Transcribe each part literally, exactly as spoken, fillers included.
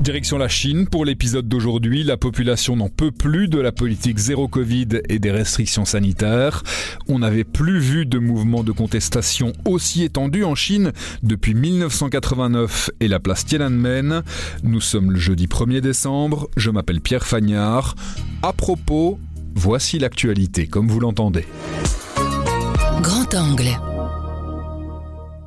Direction la Chine pour l'épisode d'aujourd'hui. La population n'en peut plus de la politique zéro Covid et des restrictions sanitaires. On n'avait plus vu de mouvement de contestation aussi étendu en Chine depuis mille neuf cent quatre-vingt-neuf et la place Tiananmen. Nous sommes le jeudi premier décembre. Je m'appelle Pierre Fagnard. À propos, voici l'actualité comme vous l'entendez. Grand angle.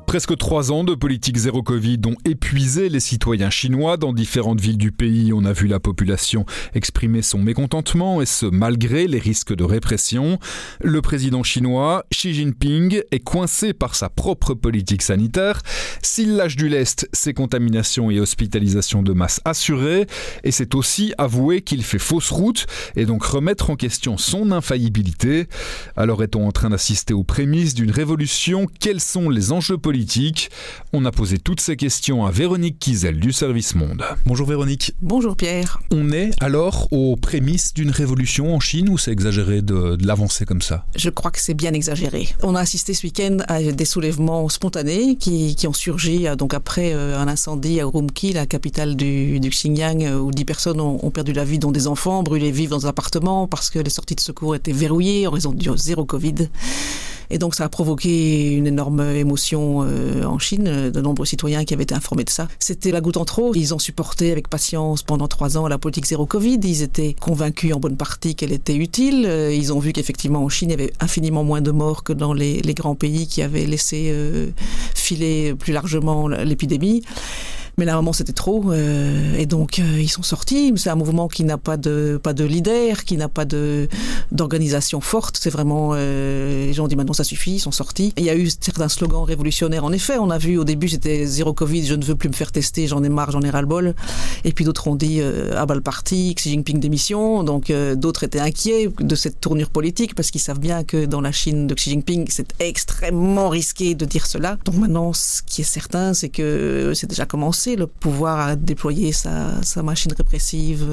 Presque trois ans de politique zéro Covid ont épuisé les citoyens chinois. Dans différentes villes du pays, on a vu la population exprimer son mécontentement, et ce, malgré les risques de répression. Le président chinois, Xi Jinping, est coincé par sa propre politique sanitaire. S'il lâche du lest, ses contaminations et hospitalisations de masse assurées. Et c'est aussi avouer qu'il fait fausse route, et donc remettre en question son infaillibilité. Alors est-on en train d'assister aux prémices d'une révolution? Quels sont les enjeux politiques ? On a posé toutes ces questions à Véronique Kiesel du Service Monde. Bonjour Véronique. Bonjour Pierre. On est alors aux prémices d'une révolution en Chine, ou c'est exagéré de, de l'avancer comme ça? Je crois que c'est bien exagéré. On a assisté ce week-end à des soulèvements spontanés qui, qui ont surgi donc après un incendie à Urumqi, la capitale du, du Xinjiang, où dix personnes ont, ont perdu la vie, dont des enfants, brûlés vifs dans un appartement parce que les sorties de secours étaient verrouillées en raison du zéro Covid. Et donc ça a provoqué une énorme émotion euh, en Chine, de nombreux citoyens qui avaient été informés de ça. C'était la goutte en trop. Ils ont supporté avec patience pendant trois ans la politique zéro Covid. Ils étaient convaincus en bonne partie qu'elle était utile. Ils ont vu qu'effectivement en Chine, il y avait infiniment moins de morts que dans les, les grands pays qui avaient laissé euh, filer plus largement l'épidémie. Mais là, à un moment, c'était trop. Euh, et donc, euh, ils sont sortis. C'est un mouvement qui n'a pas de, pas de leader, qui n'a pas de, d'organisation forte. C'est vraiment... Euh, les gens ont dit, maintenant, ça suffit. Ils sont sortis. Et il y a eu certains slogans révolutionnaires. En effet, on a vu, au début, c'était zéro Covid, je ne veux plus me faire tester, j'en ai marre, j'en ai ras-le-bol. Et puis d'autres ont dit, euh, à bas le parti, Xi Jinping démission. Donc, euh, d'autres étaient inquiets de cette tournure politique, parce qu'ils savent bien que dans la Chine de Xi Jinping, c'est extrêmement risqué de dire cela. Donc maintenant, ce qui est certain, c'est que c'est déjà commencé. Le pouvoir a déployé sa, sa machine répressive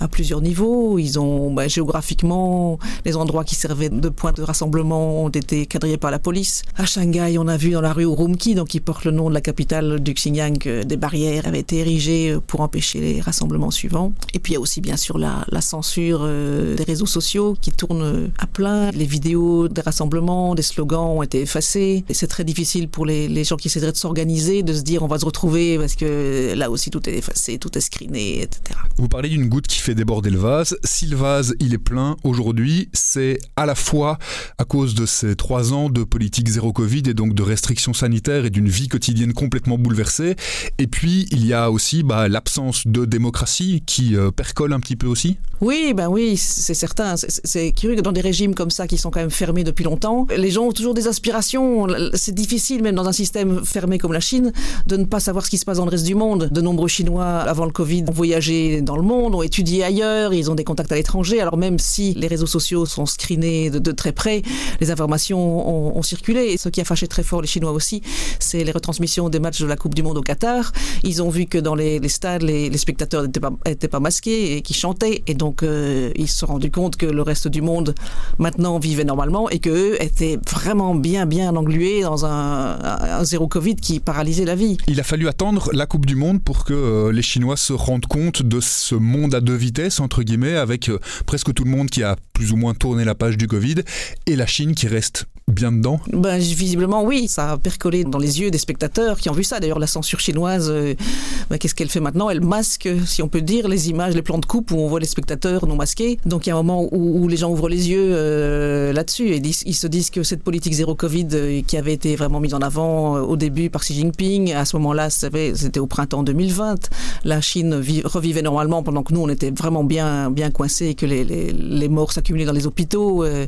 à plusieurs niveaux. Ils ont, bah, géographiquement, les endroits qui servaient de points de rassemblement ont été quadrillés par la police. À Shanghai, on a vu dans la rue Urumqi, donc qui porte le nom de la capitale du Xinjiang, que des barrières avaient été érigées pour empêcher les rassemblements suivants. Et puis il y a aussi bien sûr la, la censure euh, des réseaux sociaux qui tourne à plein. Les vidéos des rassemblements, des slogans ont été effacés. Et c'est très difficile pour les, les gens qui essaieraient de s'organiser, de se dire on va se retrouver, parce que là aussi tout est effacé, tout est screené, et cetera. Vous parlez d'une goutte qui fait déborder le vase. Si le vase, il est plein aujourd'hui, c'est à la fois à cause de ces trois ans de politique zéro Covid et donc de restrictions sanitaires et d'une vie quotidienne complètement bouleversée. Et puis, il y a aussi bah, l'absence de démocratie qui euh, percole un petit peu aussi. Oui, ben oui, c'est certain. C'est, c'est curieux que dans des régimes comme ça, qui sont quand même fermés depuis longtemps, les gens ont toujours des aspirations. C'est difficile, même dans un système fermé comme la Chine, de ne pas savoir ce qui se passe dans le reste du monde. De nombreux Chinois, avant le Covid, ont voyagé dans le monde, ont étudié ailleurs, ils ont des contacts à l'étranger. Alors même si les réseaux sociaux sont screenés de, de très près, les informations ont, ont circulé. Et ce qui a fâché très fort les Chinois aussi, c'est les retransmissions des matchs de la Coupe du Monde au Qatar. Ils ont vu que dans les, les stades, les, les spectateurs n'étaient pas, n'étaient pas masqués et qui chantaient. Et donc, euh, ils se sont rendus compte que le reste du monde, maintenant, vivait normalement et qu'eux étaient vraiment bien, bien englués dans un, un zéro Covid qui paralysait la vie. Il a fallu attendre la Coupe du Monde pour que euh, les Chinois se rendent compte de ce monde à deux vitesses, entre guillemets, avec euh, presque tout le monde qui a plus ou moins tourné la page du Covid et la Chine qui reste bien dedans. Ben, visiblement, oui. Ça a percolé dans les yeux des spectateurs qui ont vu ça. D'ailleurs, la censure chinoise, euh, ben, qu'est-ce qu'elle fait maintenant? Elle masque, si on peut dire, les images, les plans de coupe où on voit les spectateurs non masqués. Donc, il y a un moment où, où les gens ouvrent les yeux euh, là-dessus et ils se disent que cette politique zéro Covid euh, qui avait été vraiment mise en avant euh, au début par Xi Jinping, à ce moment-là, ça avait c'était au printemps deux mille vingt. La Chine vive, revivait normalement pendant que nous, on était vraiment bien, bien coincés et que les, les, les morts s'accumulaient dans les hôpitaux. Euh,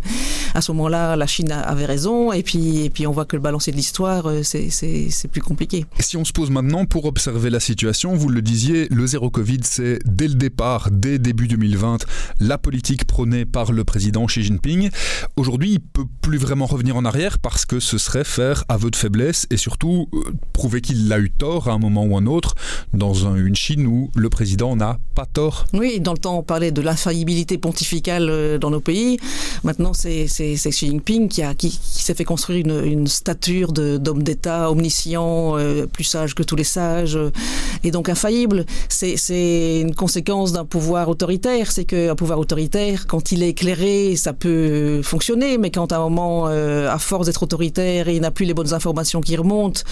à ce moment-là, la Chine avait raison, et puis, et puis on voit que le balancier de l'histoire, c'est, c'est, c'est plus compliqué. Si on se pose maintenant pour observer la situation, vous le disiez, le zéro Covid, c'est dès le départ, dès début deux mille vingt, la politique prônée par le président Xi Jinping. Aujourd'hui, il ne peut plus vraiment revenir en arrière parce que ce serait faire aveu de faiblesse et surtout euh, prouver qu'il a eu tort à un moment ou un autre dans un, une Chine où le président n'a pas tort. Oui, dans le temps, on parlait de l'infaillibilité pontificale dans nos pays. Maintenant, c'est, c'est, c'est Xi Jinping qui, a, qui, qui s'est fait construire une, une stature de, d'homme d'État omniscient, euh, plus sage que tous les sages, euh, et donc infaillible. C'est, c'est une conséquence d'un pouvoir autoritaire. C'est qu'un pouvoir autoritaire, quand il est éclairé, ça peut fonctionner, mais quand à un moment, euh, à force d'être autoritaire, il n'a plus les bonnes informations qui remontent,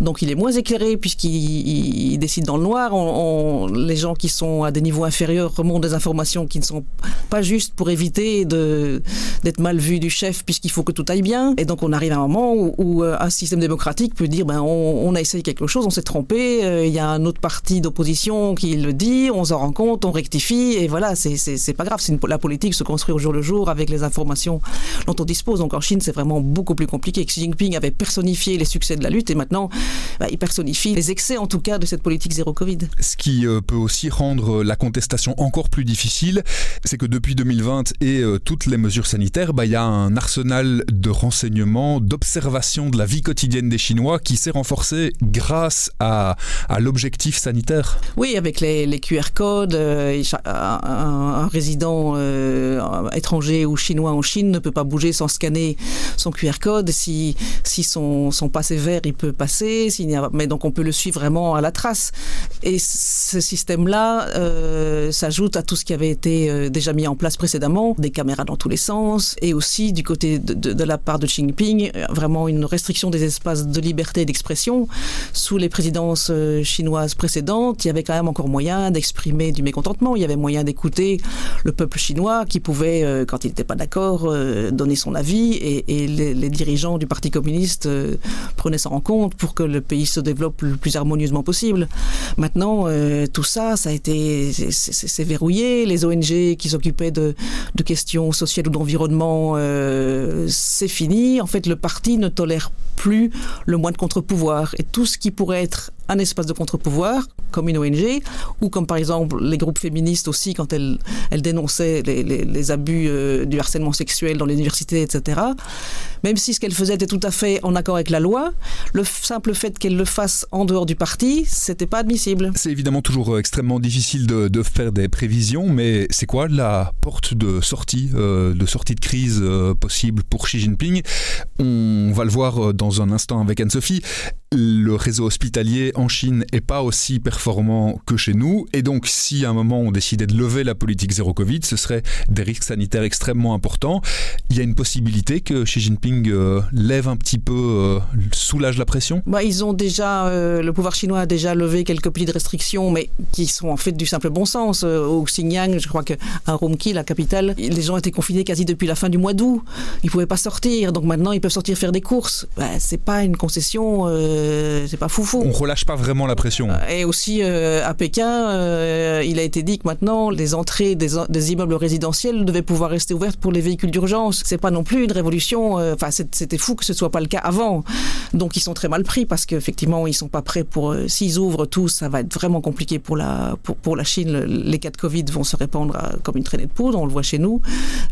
donc il est moins éclairé puisqu'il il, il décide dans le noir. On, on, les gens qui sont à des niveaux inférieurs remontent des informations qui ne sont pas justes pour éviter de, d'être mal vu du chef, puisqu'il faut que tout aille bien. Et donc on arrive à un moment où, où un système démocratique peut dire ben, on, on a essayé quelque chose, on s'est trompé, euh, il y a un autre parti d'opposition qui le dit, on s'en rend compte, on rectifie, et voilà, c'est, c'est, c'est pas grave. C'est une, la politique se construit au jour le jour avec les informations dont on dispose. Donc en Chine, c'est vraiment beaucoup plus compliqué. Xi Jinping avait personnifié les succès de la lutte, et maintenant bah, il personnifie les excès, en tout cas, de cette politique zéro Covid. Ce qui euh, peut aussi rendre la contestation encore plus difficile, c'est que depuis deux mille vingt et euh, toutes les mesures sanitaires, bah, il y a un arsenal de renseignements, d'observation de la vie quotidienne des Chinois qui s'est renforcé grâce à, à l'objectif sanitaire. Oui, avec les, les Q R codes, euh, un, un résident euh, étranger ou chinois en Chine ne peut pas bouger sans scanner son Q R code. Si, si son, son passé vert, il peut passer, s'il n'y a, mais donc on peut le suivre vraiment à la trace. Et ce système-là euh, s'ajoute à tout ce qui avait été euh, déjà mis en place précédemment, des caméras dans tous les sens, et aussi du côté de, de, de la part de Xi Jinping, vraiment une restriction des espaces de liberté et d'expression. Sous les présidences euh, chinoises précédentes, il y avait quand même encore moyen d'exprimer du mécontentement, il y avait moyen d'écouter le peuple chinois qui pouvait, euh, quand il n'était pas d'accord, euh, donner son avis, et, et les, les dirigeants du Parti communiste euh, prenaient ça en compte pour que le pays se développe le plus harmonieusement possible. Maintenant, euh, tout ça, ça a été, c'est, c'est, c'est verrouillé. Les O N G qui s'occupaient de, de questions sociales ou d'environnement, euh, c'est fini. En fait, le parti ne tolère plus le moins de contre-pouvoir. Et tout ce qui pourrait être un espace de contre-pouvoir, comme une O N G, ou comme par exemple les groupes féministes aussi, quand elles, elles dénonçaient les, les, les abus euh, du harcèlement sexuel dans les universités, et cetera. Même si ce qu'elles faisaient était tout à fait en accord avec la loi, le simple fait qu'elles le fassent en dehors du parti, c'était pas admissible. C'est évidemment toujours extrêmement difficile de, de faire des prévisions, mais c'est quoi la porte de sortie, euh, de sortie de crise euh, possible pour Xi Jinping ? On va le voir dans un instant avec Anne-Sophie. Le réseau hospitalier en Chine n'est pas aussi performant que chez nous, et donc si à un moment on décidait de lever la politique zéro Covid, ce serait des risques sanitaires extrêmement importants. Il y a une possibilité que Xi Jinping euh, lève un petit peu, euh, soulage la pression. Bah, ils ont déjà, euh, le pouvoir chinois a déjà levé quelques petites restrictions, mais qui sont en fait du simple bon sens. Euh, au Xinjiang, je crois qu'à Urumqi, la capitale, les gens étaient confinés quasi depuis la fin du mois d'août. Ils ne pouvaient pas sortir, donc maintenant ils peuvent sortir faire des courses. Bah, c'est pas une concession. Euh, C'est pas foufou. On relâche pas vraiment la pression. Et aussi euh, à Pékin, euh, il a été dit que maintenant les entrées des, des immeubles résidentiels devaient pouvoir rester ouvertes pour les véhicules d'urgence. C'est pas non plus une révolution. Enfin, euh, c'était fou que ce soit pas le cas avant. Donc ils sont très mal pris parce qu'effectivement ils sont pas prêts pour. Euh, s'ils ouvrent tout, ça va être vraiment compliqué pour la pour, pour la Chine. Le, les cas de Covid vont se répandre à, comme une traînée de poudre. On le voit chez nous.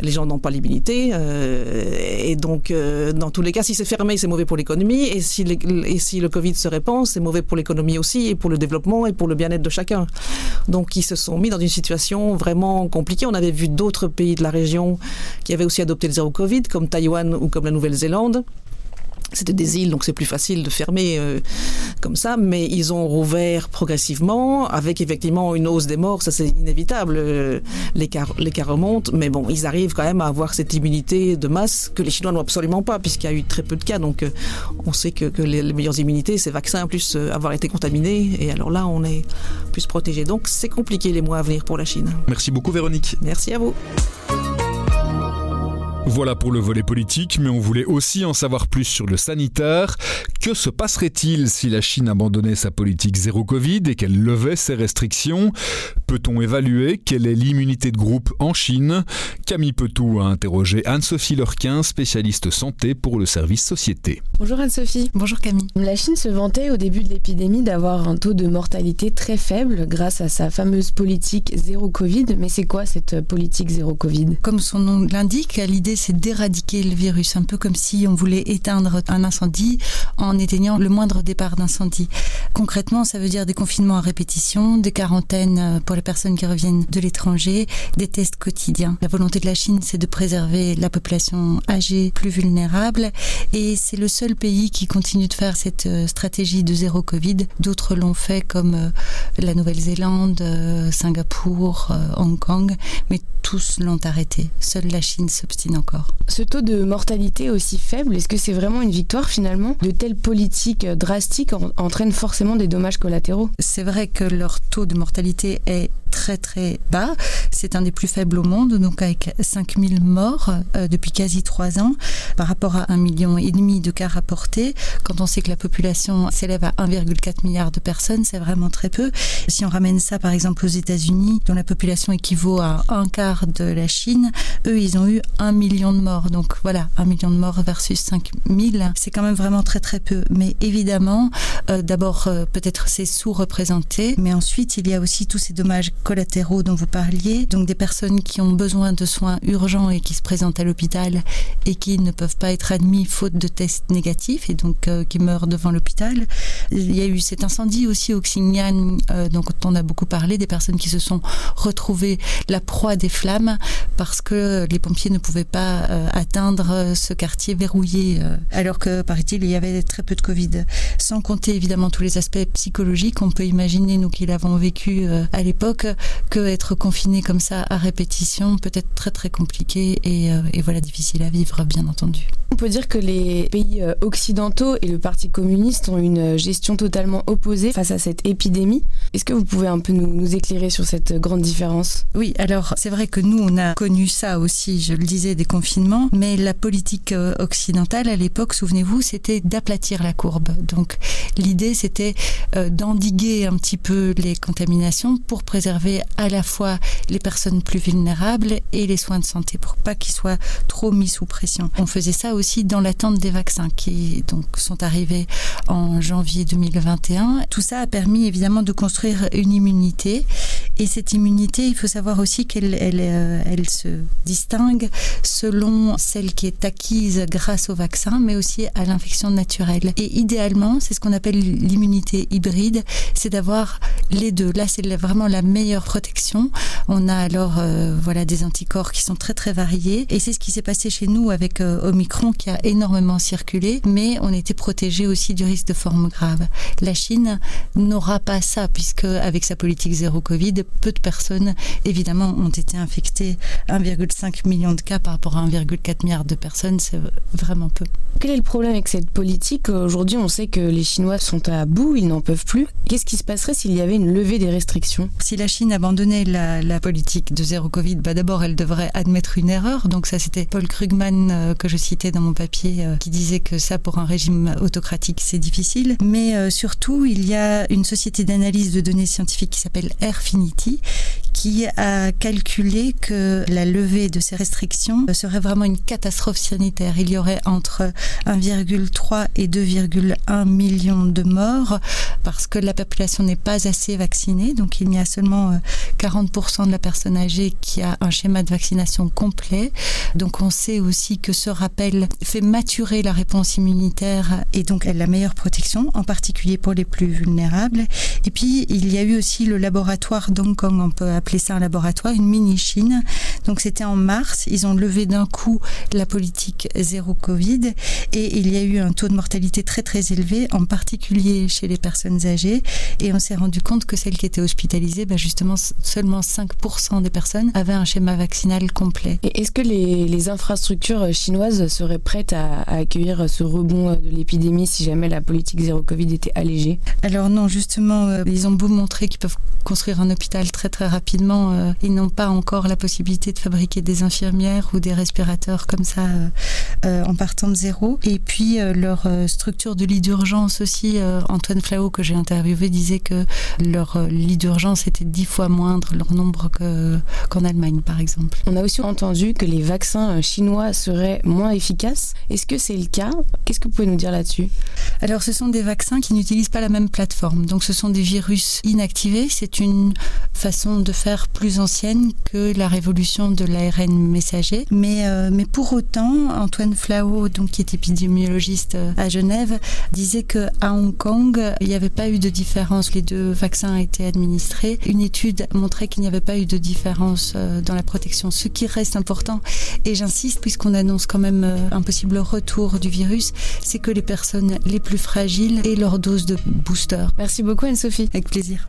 Les gens n'ont pas l'immunité. Euh, et donc euh, dans tous les cas, si c'est fermé, c'est mauvais pour l'économie. Et si les, et si le Covid se répand, c'est mauvais pour l'économie aussi, et pour le développement et pour le bien-être de chacun. Donc ils se sont mis dans une situation vraiment compliquée. On avait vu d'autres pays de la région qui avaient aussi adopté le zéro Covid, comme Taïwan ou comme la Nouvelle-Zélande. C'était des îles, donc c'est plus facile de fermer euh, comme ça, mais ils ont rouvert progressivement, avec effectivement une hausse des morts, ça c'est inévitable, euh, les cas, les cas remontent, mais bon, ils arrivent quand même à avoir cette immunité de masse que les Chinois n'ont absolument pas, puisqu'il y a eu très peu de cas, donc euh, on sait que, que les, les meilleures immunités, c'est vaccin, plus euh, avoir été contaminé, et alors là, on est plus protégé. Donc c'est compliqué les mois à venir pour la Chine. Merci beaucoup Véronique. Merci à vous. Voilà pour le volet politique, mais on voulait aussi en savoir plus sur le sanitaire. Que se passerait-il si la Chine abandonnait sa politique zéro Covid et qu'elle levait ses restrictions ? Peut-on évaluer quelle est l'immunité de groupe en Chine ? Camille Petoud a interrogé Anne-Sophie Lorquin, spécialiste santé pour le service société. Bonjour Anne-Sophie. Bonjour Camille. La Chine se vantait au début de l'épidémie d'avoir un taux de mortalité très faible grâce à sa fameuse politique zéro Covid. Mais c'est quoi cette politique zéro Covid ? Comme son nom l'indique, l'idée c'est d'éradiquer le virus, un peu comme si on voulait éteindre un incendie en éteignant le moindre départ d'incendie. Concrètement, ça veut dire des confinements à répétition, des quarantaines pour les personnes qui reviennent de l'étranger, des tests quotidiens. La volonté de la Chine, c'est de préserver la population âgée plus vulnérable et c'est le seul pays qui continue de faire cette stratégie de zéro Covid. D'autres l'ont fait comme la Nouvelle-Zélande, Singapour, Hong Kong, mais tous l'ont arrêté. Seule la Chine s'obstine encore. Ce taux de mortalité aussi faible, est-ce que c'est vraiment une victoire finalement ? De telles politiques drastiques en, entraînent forcément des dommages collatéraux ? C'est vrai que leur taux de mortalité est très très bas. C'est un des plus faibles au monde, donc avec cinq mille morts euh, depuis quasi trois ans par rapport à un virgule cinq million de cas rapportés. Quand on sait que la population s'élève à un virgule quatre milliard de personnes, c'est vraiment très peu. Si on ramène ça par exemple aux États-Unis, dont la population équivaut à un quart de la Chine, eux, ils ont eu un million de morts. Donc voilà, un million de morts versus cinq mille, c'est quand même vraiment très très peu. Mais évidemment, euh, d'abord, euh, peut-être c'est sous-représenté, mais ensuite, il y a aussi tous ces dommages collatéraux dont vous parliez, donc des personnes qui ont besoin de soins urgents et qui se présentent à l'hôpital et qui ne peuvent pas être admis faute de tests négatifs et donc euh, qui meurent devant l'hôpital. Il y a eu cet incendie aussi au Xinjiang, euh, dont on a beaucoup parlé, des personnes qui se sont retrouvées la proie des flammes parce que les pompiers ne pouvaient pas euh, atteindre ce quartier verrouillé, euh, alors que, paraît-il, il y avait très peu de Covid. Sans compter évidemment tous les aspects psychologiques, on peut imaginer, nous qui l'avons vécu euh, à l'époque, qu'être confiné comme ça à répétition peut être très très compliqué et, euh, et voilà, difficile à vivre, bien entendu. On peut dire que les pays occidentaux et le Parti communiste ont une gestion totalement opposée face à cette épidémie. Est-ce que vous pouvez un peu nous, nous éclairer sur cette grande différence ? Oui, alors c'est vrai que nous, on a connu ça aussi, je le disais, des confinements, mais la politique occidentale à l'époque, souvenez-vous, c'était d'aplatir la courbe. Donc l'idée, c'était d'endiguer un petit peu les contaminations pour préserver à la fois les personnes plus vulnérables et les soins de santé, pour pas qu'ils soient trop mis sous pression. On faisait ça aussi dans l'attente des vaccins qui donc sont arrivés en janvier deux mille vingt et un. Tout ça a permis évidemment de construire une immunité. Et cette immunité, il faut savoir aussi qu'elle elle, euh, elle se distingue selon celle qui est acquise grâce au vaccin, mais aussi à l'infection naturelle. Et idéalement, c'est ce qu'on appelle l'immunité hybride, c'est d'avoir les deux. Là, c'est vraiment la meilleure protection. On a alors euh, voilà, des anticorps qui sont très très variés. Et c'est ce qui s'est passé chez nous avec euh, Omicron qui a énormément circulé, mais on était protégés aussi du risque de forme grave. La Chine n'aura pas ça, puisque avec sa politique zéro Covid, peu de personnes, évidemment, ont été infectées. un virgule cinq million de cas par rapport à un virgule quatre milliard de personnes, c'est vraiment peu. Quel est le problème avec cette politique ? Aujourd'hui, on sait que les Chinois sont à bout, ils n'en peuvent plus. Qu'est-ce qui se passerait s'il y avait une levée des restrictions ? Si la Chine abandonnait la, la politique de zéro Covid, bah d'abord, elle devrait admettre une erreur. Donc ça, c'était Paul Krugman euh, que je citais dans mon papier, euh, qui disait que ça, pour un régime autocratique, c'est difficile. Mais euh, surtout, il y a une société d'analyse de données scientifiques qui s'appelle Airfinit, qui a calculé que la levée de ces restrictions serait vraiment une catastrophe sanitaire. Il y aurait entre un virgule trois et deux virgule un millions de morts parce que la population n'est pas assez vaccinée. Donc il y a seulement quarante pour cent de la personne âgée qui a un schéma de vaccination complet. Donc on sait aussi que ce rappel fait maturer la réponse immunitaire et donc elle a la meilleure protection, en particulier pour les plus vulnérables. Et puis il y a eu aussi le laboratoire d'Hong Kong, on peut appeler ça un laboratoire, une mini-Chine. Donc c'était en mars, ils ont levé d'un coup la politique zéro Covid et il y a eu un taux de mortalité très très élevé, en particulier chez les personnes âgées. Et on s'est rendu compte que celles qui étaient hospitalisées, ben justement seulement cinq pour cent des personnes avaient un schéma vaccinal complet. Et est-ce que les, les infrastructures chinoises seraient prêtes à, à accueillir ce rebond de l'épidémie si jamais la politique zéro Covid était allégée ? Alors non, justement, ils ont beau montrer qu'ils peuvent construire un hôpital très très rapide confinement, euh, ils n'ont pas encore la possibilité de fabriquer des infirmières ou des respirateurs comme ça euh, euh, en partant de zéro. Et puis euh, leur euh, structure de lit d'urgence aussi, euh, Antoine Flahaut que j'ai interviewé disait que leur euh, lit d'urgence était dix fois moindre leur nombre que, qu'en Allemagne par exemple. On a aussi entendu que les vaccins chinois seraient moins efficaces. Est-ce que c'est le cas? Qu'est-ce que vous pouvez nous dire là-dessus? Alors ce sont des vaccins qui n'utilisent pas la même plateforme, donc ce sont des virus inactivés, c'est une façon de faire plus ancienne que la révolution de l'A R N messager, mais, euh, mais pour autant Antoine Flahaut, donc, qui est épidémiologiste à Genève, disait qu'à Hong Kong il n'y avait pas eu de différence, les deux vaccins ont été administrés, une étude montrait qu'il n'y avait pas eu de différence dans la protection, ce qui reste important, et j'insiste puisqu'on annonce quand même un possible retour du virus, c'est que les personnes les plus fragiles aient leur dose de booster. Merci beaucoup Anne-Sophie. Avec plaisir.